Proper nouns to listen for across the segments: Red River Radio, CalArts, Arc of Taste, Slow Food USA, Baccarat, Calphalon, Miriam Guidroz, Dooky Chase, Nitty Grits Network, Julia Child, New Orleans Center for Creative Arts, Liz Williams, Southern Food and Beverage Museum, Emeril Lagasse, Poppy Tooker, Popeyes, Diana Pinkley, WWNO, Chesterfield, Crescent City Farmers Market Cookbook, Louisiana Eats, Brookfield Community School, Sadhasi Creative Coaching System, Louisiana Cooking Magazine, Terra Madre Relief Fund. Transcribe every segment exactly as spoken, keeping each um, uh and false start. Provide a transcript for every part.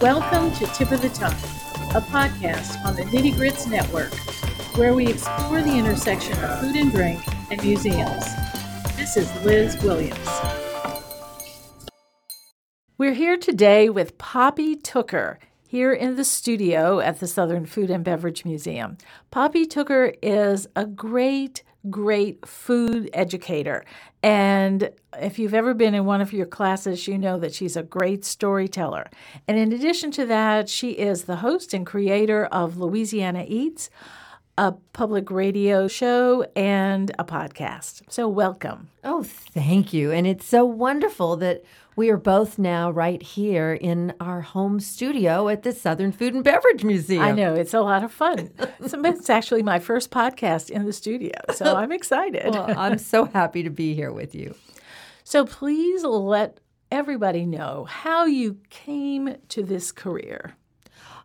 Welcome to Tip of the Tongue, a podcast on the Nitty Grits Network, where we explore the intersection of food and drink and museums. This is Liz Williams. We're here today with Poppy Tooker, here in the studio at the Southern Food and Beverage Museum. Poppy Tooker is a great, great food educator. And if you've ever been in one of your classes, you know that she's a great storyteller. And in addition to that, she is the host and creator of Louisiana Eats, a public radio show, and a podcast. So welcome. Oh, thank you. And it's so wonderful that we are both now right here in our home studio at the Southern Food and Beverage Museum. I know. It's a lot of fun. It's actually my first podcast in the studio, so I'm excited. Well, I'm so happy to be here with you. So please let everybody know how you came to this career.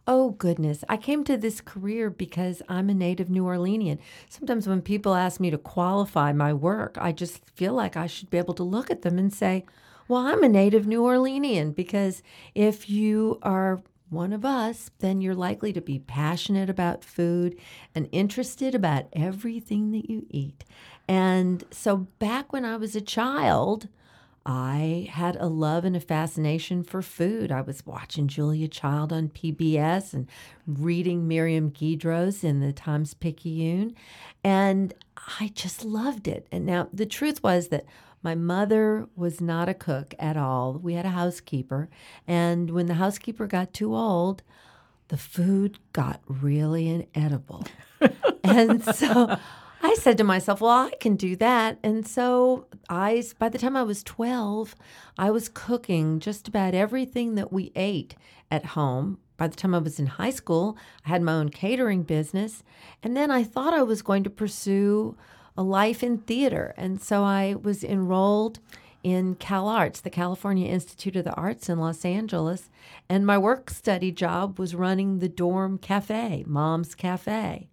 Oh, goodness. I came to this career because I'm a native New Orleanian. Sometimes when people ask me to qualify my work, I just feel like I should be able to look at them and say, well, I'm a native New Orleanian, because if you are one of us, then you're likely to be passionate about food and interested about everything that you eat. And so back when I was a child, I had a love and a fascination for food. I was watching Julia Child on P B S and reading Miriam Guidroz in the Times-Picayune, and I just loved it. And now the truth was that my mother was not a cook at all. We had a housekeeper, and when the housekeeper got too old, the food got really inedible. And so I said to myself, well, I can do that. And so I, by the time I was twelve, I was cooking just about everything that we ate at home. By the time I was in high school, I had my own catering business. And then I thought I was going to pursue a life in theater. And so I was enrolled in CalArts, the California Institute of the Arts in Los Angeles. And my work study job was running the dorm cafe, Mom's Cafe.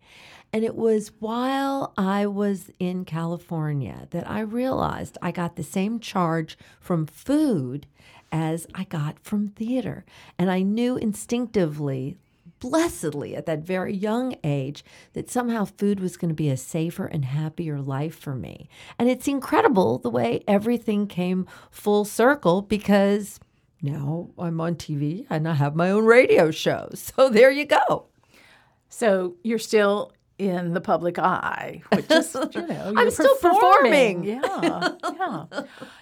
And it was while I was in California that I realized I got the same charge from food as I got from theater. And I knew instinctively, blessedly, at that very young age, that somehow food was going to be a safer and happier life for me. And it's incredible the way everything came full circle, because now I'm on T V and I have my own radio show. So there you go. So you're still in the public eye, which is, you know, I'm still performing. performing. Yeah, yeah.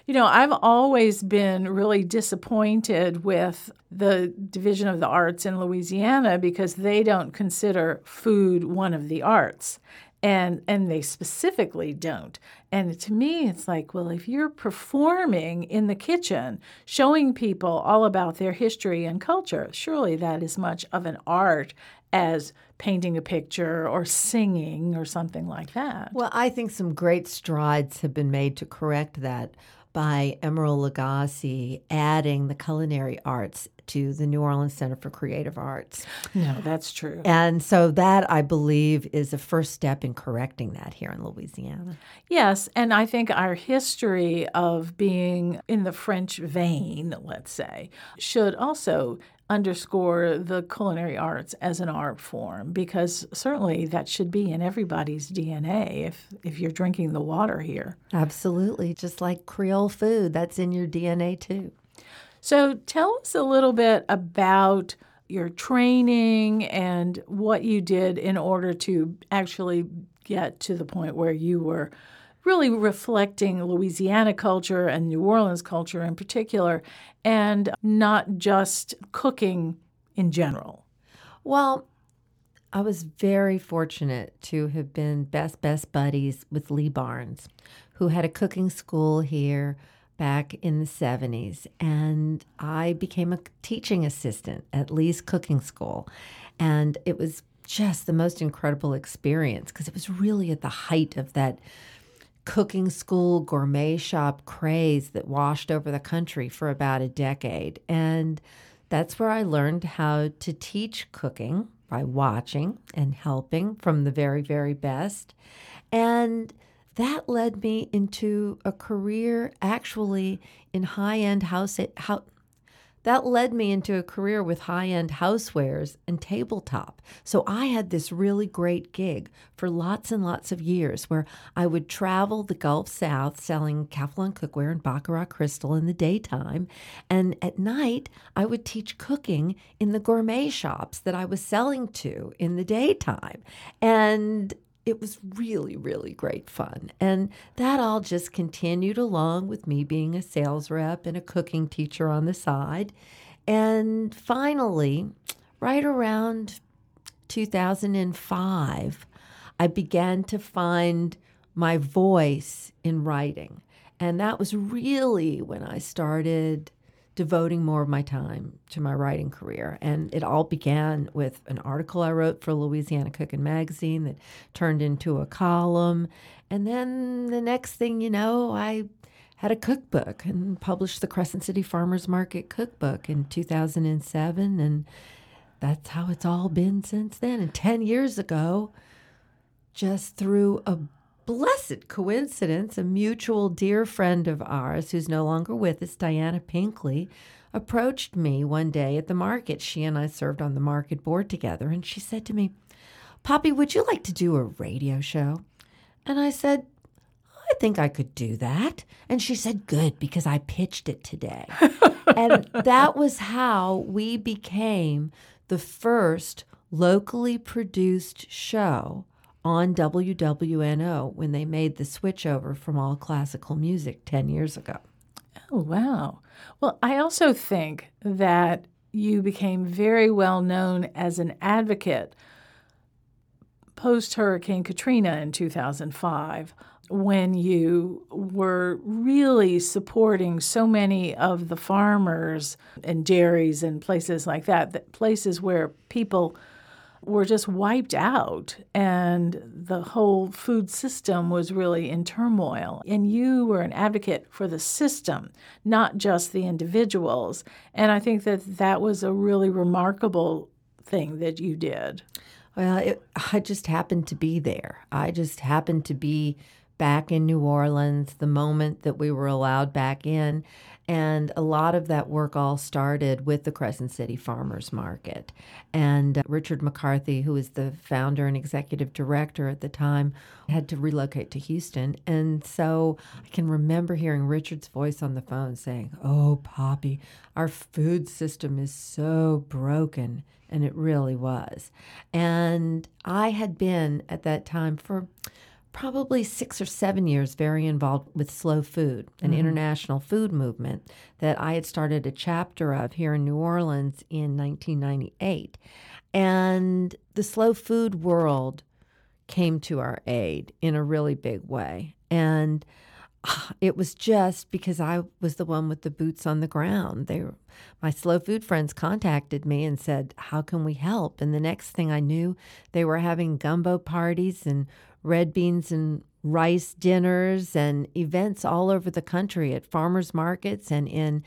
You know, I've always been really disappointed with the Division of the Arts in Louisiana, because they don't consider food one of the arts, and and they specifically don't. And to me, it's like, well, if you're performing in the kitchen, showing people all about their history and culture, surely that is much of an art as painting a picture or singing or something like that. Well, I think some great strides have been made to correct that by Emeril Lagasse adding the culinary arts to the New Orleans Center for Creative Arts. No, that's true. And so that, I believe, is a first step in correcting that here in Louisiana. Yes, and I think our history of being in the French vein, let's say, should also underscore the culinary arts as an art form, because certainly that should be in everybody's D N A if, if you're drinking the water here. Absolutely. Just like Creole food, that's in your D N A too. So tell us a little bit about your training and what you did in order to actually get to the point where you were really reflecting Louisiana culture and New Orleans culture in particular, and not just cooking in general. Well, I was very fortunate to have been best, best buddies with Lee Barnes, who had a cooking school here back in the seventies. And I became a teaching assistant at Lee's cooking school. And it was just the most incredible experience, because it was really at the height of that cooking school, gourmet shop craze that washed over the country for about a decade. And that's where I learned how to teach cooking by watching and helping from the very, very best. And that led me into a career actually in high-end house, house That led me into a career with high-end housewares and tabletop. So I had this really great gig for lots and lots of years where I would travel the Gulf South selling Calphalon cookware and Baccarat crystal in the daytime. And at night, I would teach cooking in the gourmet shops that I was selling to in the daytime. And it was really, really great fun. And that all just continued along with me being a sales rep and a cooking teacher on the side. And finally, right around two thousand five, I began to find my voice in writing. And that was really when I started devoting more of my time to my writing career. And it all began with an article I wrote for Louisiana Cooking Magazine that turned into a column. And then the next thing you know, I had a cookbook and published the Crescent City Farmers Market Cookbook in two thousand seven. And that's how it's all been since then. And ten years ago, just through a blessed coincidence, a mutual dear friend of ours who's no longer with us, Diana Pinkley, approached me one day at the market. She and I served on the market board together, and she said to me, "Poppy, would you like to do a radio show?" And I said, "I think I could do that." And she said, "Good, because I pitched it today." And that was how we became the first locally produced show on W W N O when they made the switch over from all classical music ten years ago. Oh, wow. Well, I also think that you became very well known as an advocate post-Hurricane Katrina in two thousand five, when you were really supporting so many of the farmers and dairies and places like that, that places where people were just wiped out, and the whole food system was really in turmoil. And you were an advocate for the system, not just the individuals. And I think that that was a really remarkable thing that you did. Well, it, I just happened to be there. I just happened to be back in New Orleans the moment that we were allowed back in. And a lot of that work all started with the Crescent City Farmers Market. And uh, Richard McCarthy, who was the founder and executive director at the time, had to relocate to Houston. And so I can remember hearing Richard's voice on the phone saying, "Oh, Poppy, our food system is so broken." And it really was. And I had been at that time for probably six or seven years very involved with Slow Food, an mm-hmm. international food movement that I had started a chapter of here in New Orleans in nineteen ninety-eight. And the slow food world came to our aid in a really big way. And it was just because I was the one with the boots on the ground. They were, my slow food friends contacted me and said, "How can we help?" And the next thing I knew, they were having gumbo parties and red beans and rice dinners and events all over the country at farmers markets and in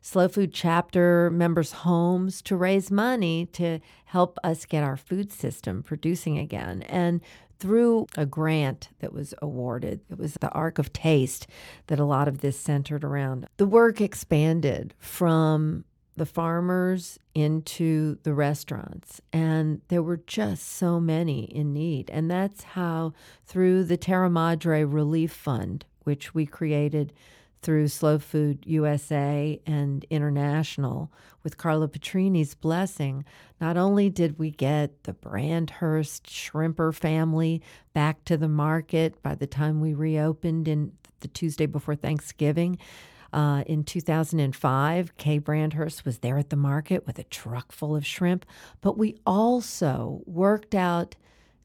Slow Food chapter members' homes to raise money to help us get our food system producing again. And through a grant that was awarded, it was the Arc of Taste that a lot of this centered around. The work expanded from the farmers into the restaurants, and there were just so many in need. And that's how, through the Terra Madre Relief Fund, which we created through Slow Food U S A and International, with Carla Petrini's blessing, not only did we get the Brandhurst shrimper family back to the market by the time we reopened in the Tuesday before Thanksgiving, Uh, in two thousand five, Kay Brandhurst was there at the market with a truck full of shrimp. But we also worked out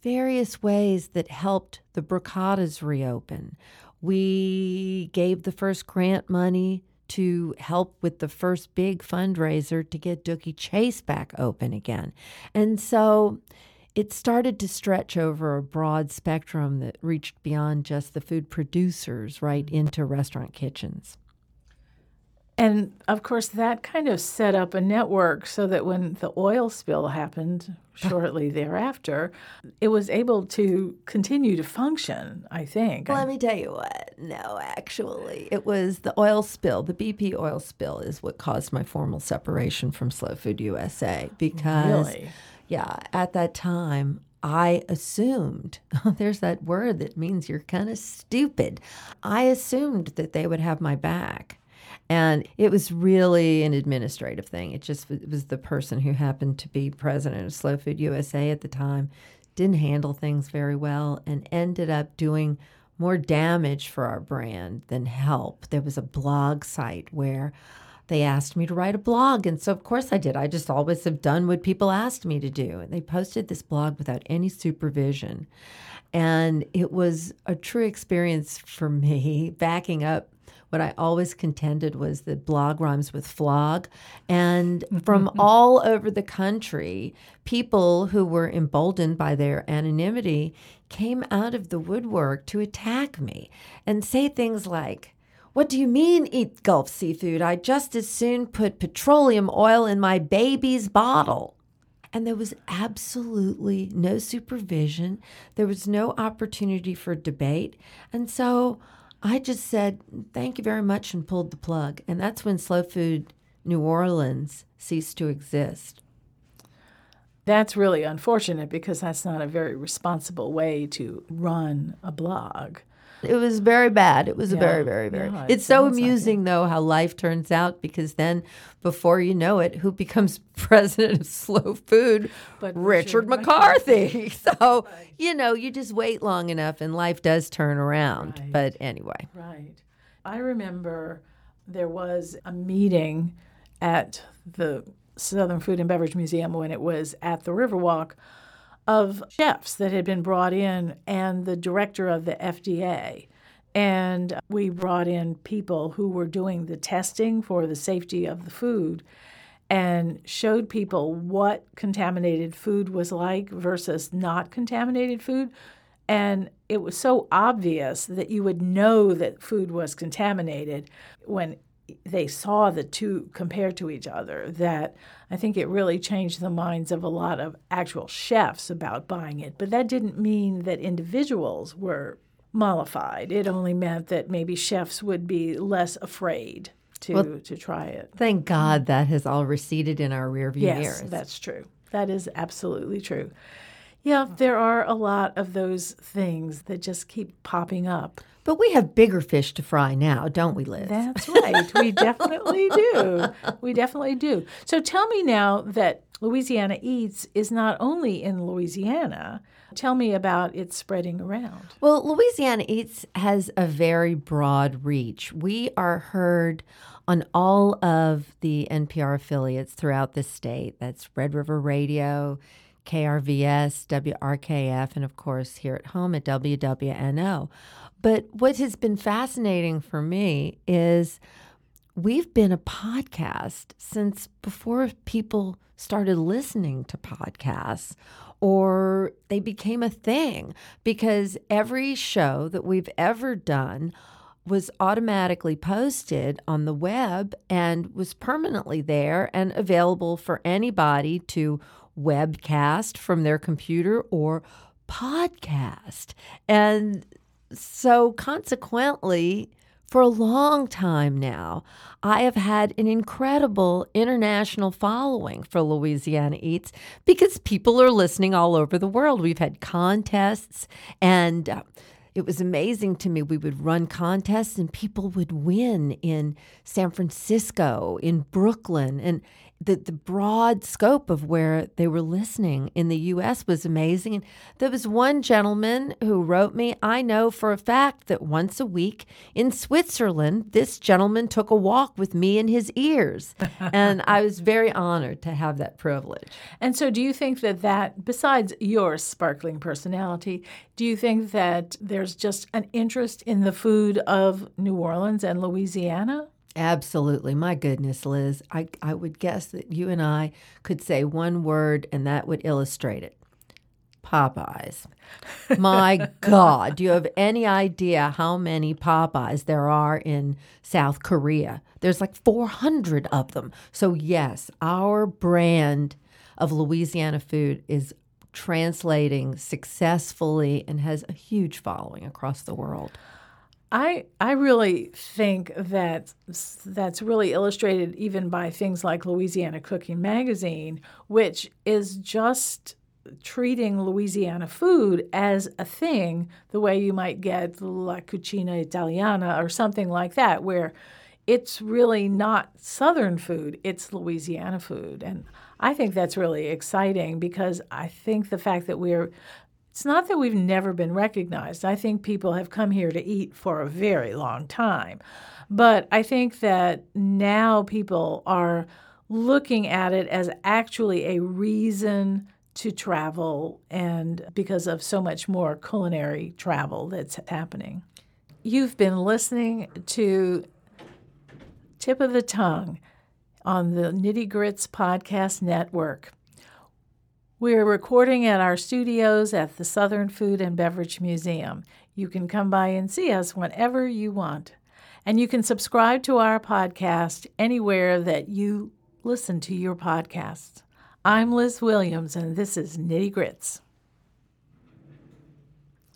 various ways that helped the Bracadas reopen. We gave the first grant money to help with the first big fundraiser to get Dooky Chase back open again. And so it started to stretch over a broad spectrum that reached beyond just the food producers right into restaurant kitchens. And, of course, that kind of set up a network so that when the oil spill happened shortly thereafter, it was able to continue to function, I think. Well, let me tell you what. No, actually, it was the oil spill, the B P oil spill is what caused my formal separation from Slow Food U S A because, really? Yeah, at that time, I assumed, there's that word that means you're kind of stupid. I assumed that they would have my back. And it was really an administrative thing. It just it was the person who happened to be president of Slow Food U S A at the time didn't handle things very well and ended up doing more damage for our brand than help. There was a blog site where they asked me to write a blog. And so, of course, I did. I just always have done what people asked me to do. And they posted this blog without any supervision. And it was a true experience for me backing up. What I always contended was that blog rhymes with flog. And from all over the country, people who were emboldened by their anonymity came out of the woodwork to attack me and say things like, what do you mean eat Gulf seafood? I just as soon put petroleum oil in my baby's bottle. And there was absolutely no supervision. There was no opportunity for debate. And so I just said, thank you very much, and pulled the plug. And that's when Slow Food New Orleans ceased to exist. That's really unfortunate because that's not a very responsible way to run a blog. It was very bad. It was yeah, a very, very, very... Yeah, it it's so amusing, like it. though, how life turns out, because then, before you know it, who becomes president of Slow Food? But Richard, Richard McCarthy. McCarthy. So, right. you know, you just wait long enough, and life does turn around. Right. But anyway. Right. I remember there was a meeting at the Southern Food and Beverage Museum when it was at the Riverwalk, of chefs that had been brought in and the director of the F D A. And we brought in people who were doing the testing for the safety of the food and showed people what contaminated food was like versus not contaminated food. And it was so obvious that you would know that food was contaminated when they saw the two compared to each other, that I think it really changed the minds of a lot of actual chefs about buying it. But that didn't mean that individuals were mollified. It only meant that maybe chefs would be less afraid to, well, to try it. Thank God that has all receded in our rearview yes, mirrors. Yes, that's true. That is absolutely true. Yeah, there are a lot of those things that just keep popping up. But we have bigger fish to fry now, don't we, Liz? That's right. We definitely do. We definitely do. So tell me now that Louisiana Eats is not only in Louisiana. Tell me about it spreading around. Well, Louisiana Eats has a very broad reach. We are heard on all of the N P R affiliates throughout the state. That's Red River Radio, K R V S, W R K F, and of course here at home at W W N O. But what has been fascinating for me is we've been a podcast since before people started listening to podcasts or they became a thing, because every show that we've ever done was automatically posted on the web and was permanently there and available for anybody to webcast from their computer or podcast. And so consequently, for a long time now, I have had an incredible international following for Louisiana Eats because people are listening all over the world. We've had contests, and uh, it was amazing to me. We would run contests and people would win in San Francisco, in Brooklyn, and the, the broad scope of where they were listening in the U S was amazing. And there was one gentleman who wrote me, I know for a fact that once a week in Switzerland, this gentleman took a walk with me in his ears. And I was very honored to have that privilege. And so do you think that that, besides your sparkling personality, do you think that there's just an interest in the food of New Orleans and Louisiana? Absolutely. My goodness, Liz, I, I would guess that you and I could say one word and that would illustrate it. Popeyes. My God, do you have any idea how many Popeyes there are in South Korea? There's like four hundred of them. So yes, our brand of Louisiana food is translating successfully and has a huge following across the world. I I really think that that's really illustrated even by things like Louisiana Cooking Magazine, which is just treating Louisiana food as a thing the way you might get La Cucina Italiana or something like that, where it's really not Southern food, it's Louisiana food. And I think that's really exciting because I think the fact that we're It's not that we've never been recognized. I think people have come here to eat for a very long time. But I think that now people are looking at it as actually a reason to travel, and because of so much more culinary travel that's happening. You've been listening to Tip of the Tongue on the Nitty Grits Podcast Network. We're recording at our studios at the Southern Food and Beverage Museum. You can come by and see us whenever you want. And you can subscribe to our podcast anywhere that you listen to your podcasts. I'm Liz Williams, and this is Nitty Grits.